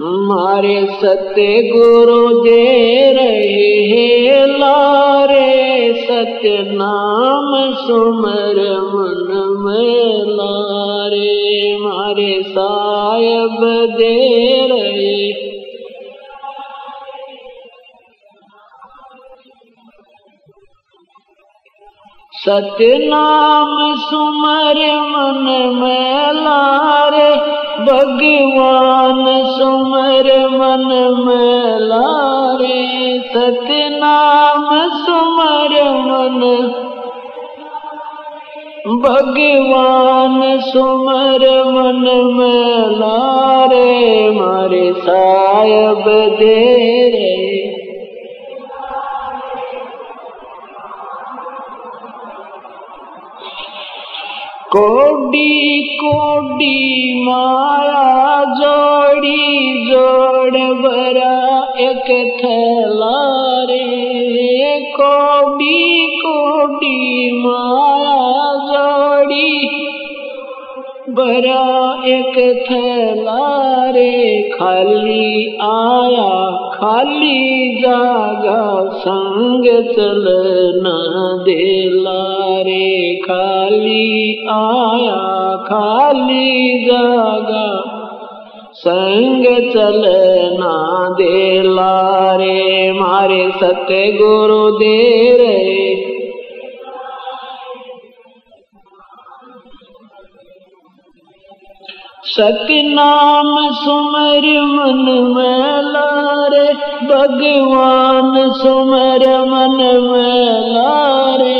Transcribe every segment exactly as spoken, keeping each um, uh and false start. हमारे सत्य गुरु दे रहे हैं लारे, सत्य नाम सुमर मन में लारे। हमारे साहिब दे रहे, सत्य नाम सुमर मन में लारे, भगवान सुमर मन में लारे। सत्य नाम सुमर मन, भगवान सुमर मन में लारे। मारे साहिब दे रहे, कोडी कोडी माया जोड़ी, जोड़ भरा एक थैला रे। कोडी कोडी माया जोड़ी, भरा एक थैला रे। खाली आया खाली जागा, संग चलना देला रे। खाली आया खाली जागा, संग चलना देला रे। मारे सत्य गुरु दे रहे, सत्य नाम सुमर मन में लारे, भगवान सुमर मन में लारे।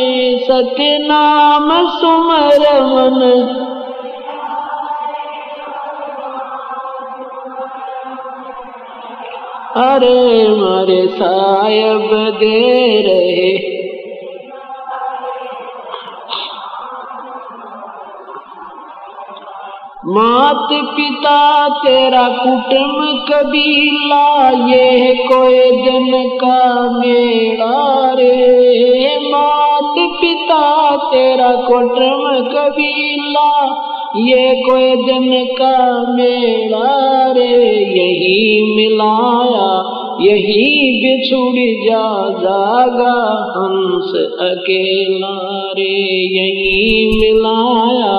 सत्य नाम सुमर मन, अरे मारे साहिब दे रहे। मात पिता तेरा कुटुंब कबीला, ये कोई जन का मेला रे। मात पिता तेरा कुटुंब कबीला, ये कोई जन का मेला रे। यही मिलाया यही बिछुड़ जा जागा, हंस अकेला रे। यही मिलाया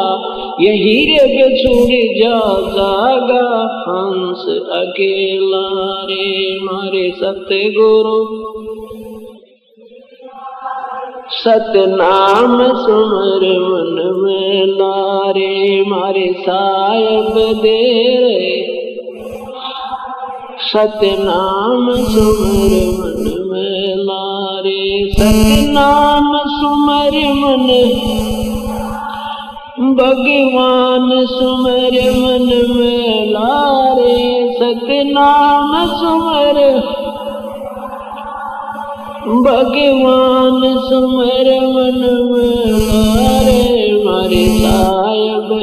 यही रे बिछुड़ जा जागा, हंस अकेला रे। मारे सत्य गुरु, सत्य नाम सुमर मन में लारे। मारे साहिब दे रहे, सत्य नाम सुमर मन में लारे। सत्य नाम सुमर मन, भगवान सुमर मन में लारे। सत्य नाम सुमर, भगवान सुमर मन में लारे। मारे साहिब,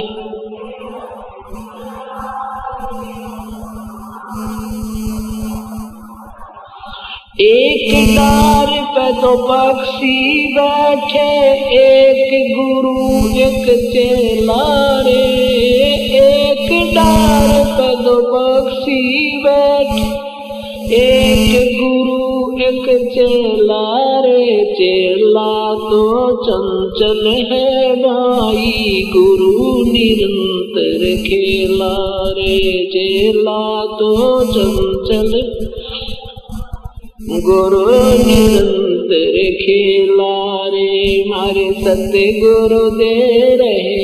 एक डार पे तो पक्षी बैठे, एक गुरु एक चेला रे। एक डार पे तो पक्षी बैठे, एक गुरु एक चेला रे। चेला तो चंचल है भाई, गुरु निरंतर खेला रे। चेला तो चंचल, गुरु निरंतर खेला रे। मारे सत्य गुरु दे रहे,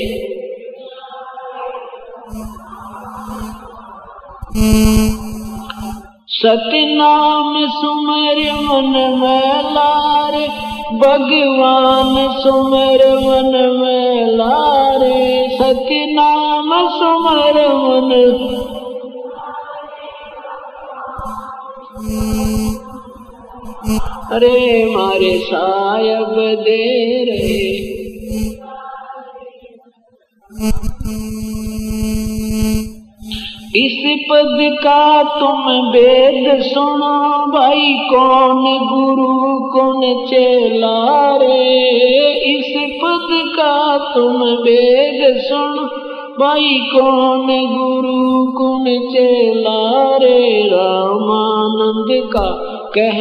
सत्य नाम सुमर मन में लारे, भगवान सुमर मन में लारे। सत्य नाम सुमर मन, अरे मारे साहिब दे रहे। इस पद का तुम वेद सुनो भाई, कौन गुरु कौन चेला रे। इस पद का तुम वेद सुनो भाई कौन गुरु कौन चेला रे रामानंद का कह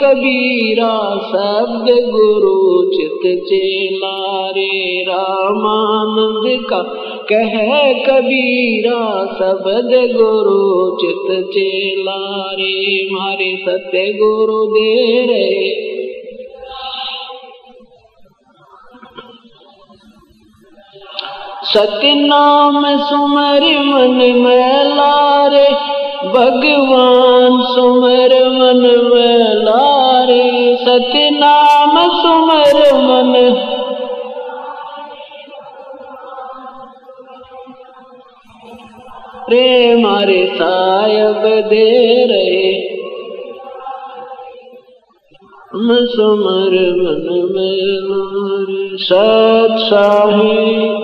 कबीरा शब्द गुरु चित चेला रे रामानंद का कह कबीरा शब्द गुरु चित चेला रे मारे सत्य गुरु दे रे सतनाम सुमर मन मैला रे भगवान सुमर मन मैला रे सतनाम सुमर मन रे मारे सायब दे रे सुमर मन मैला रे सत साहि।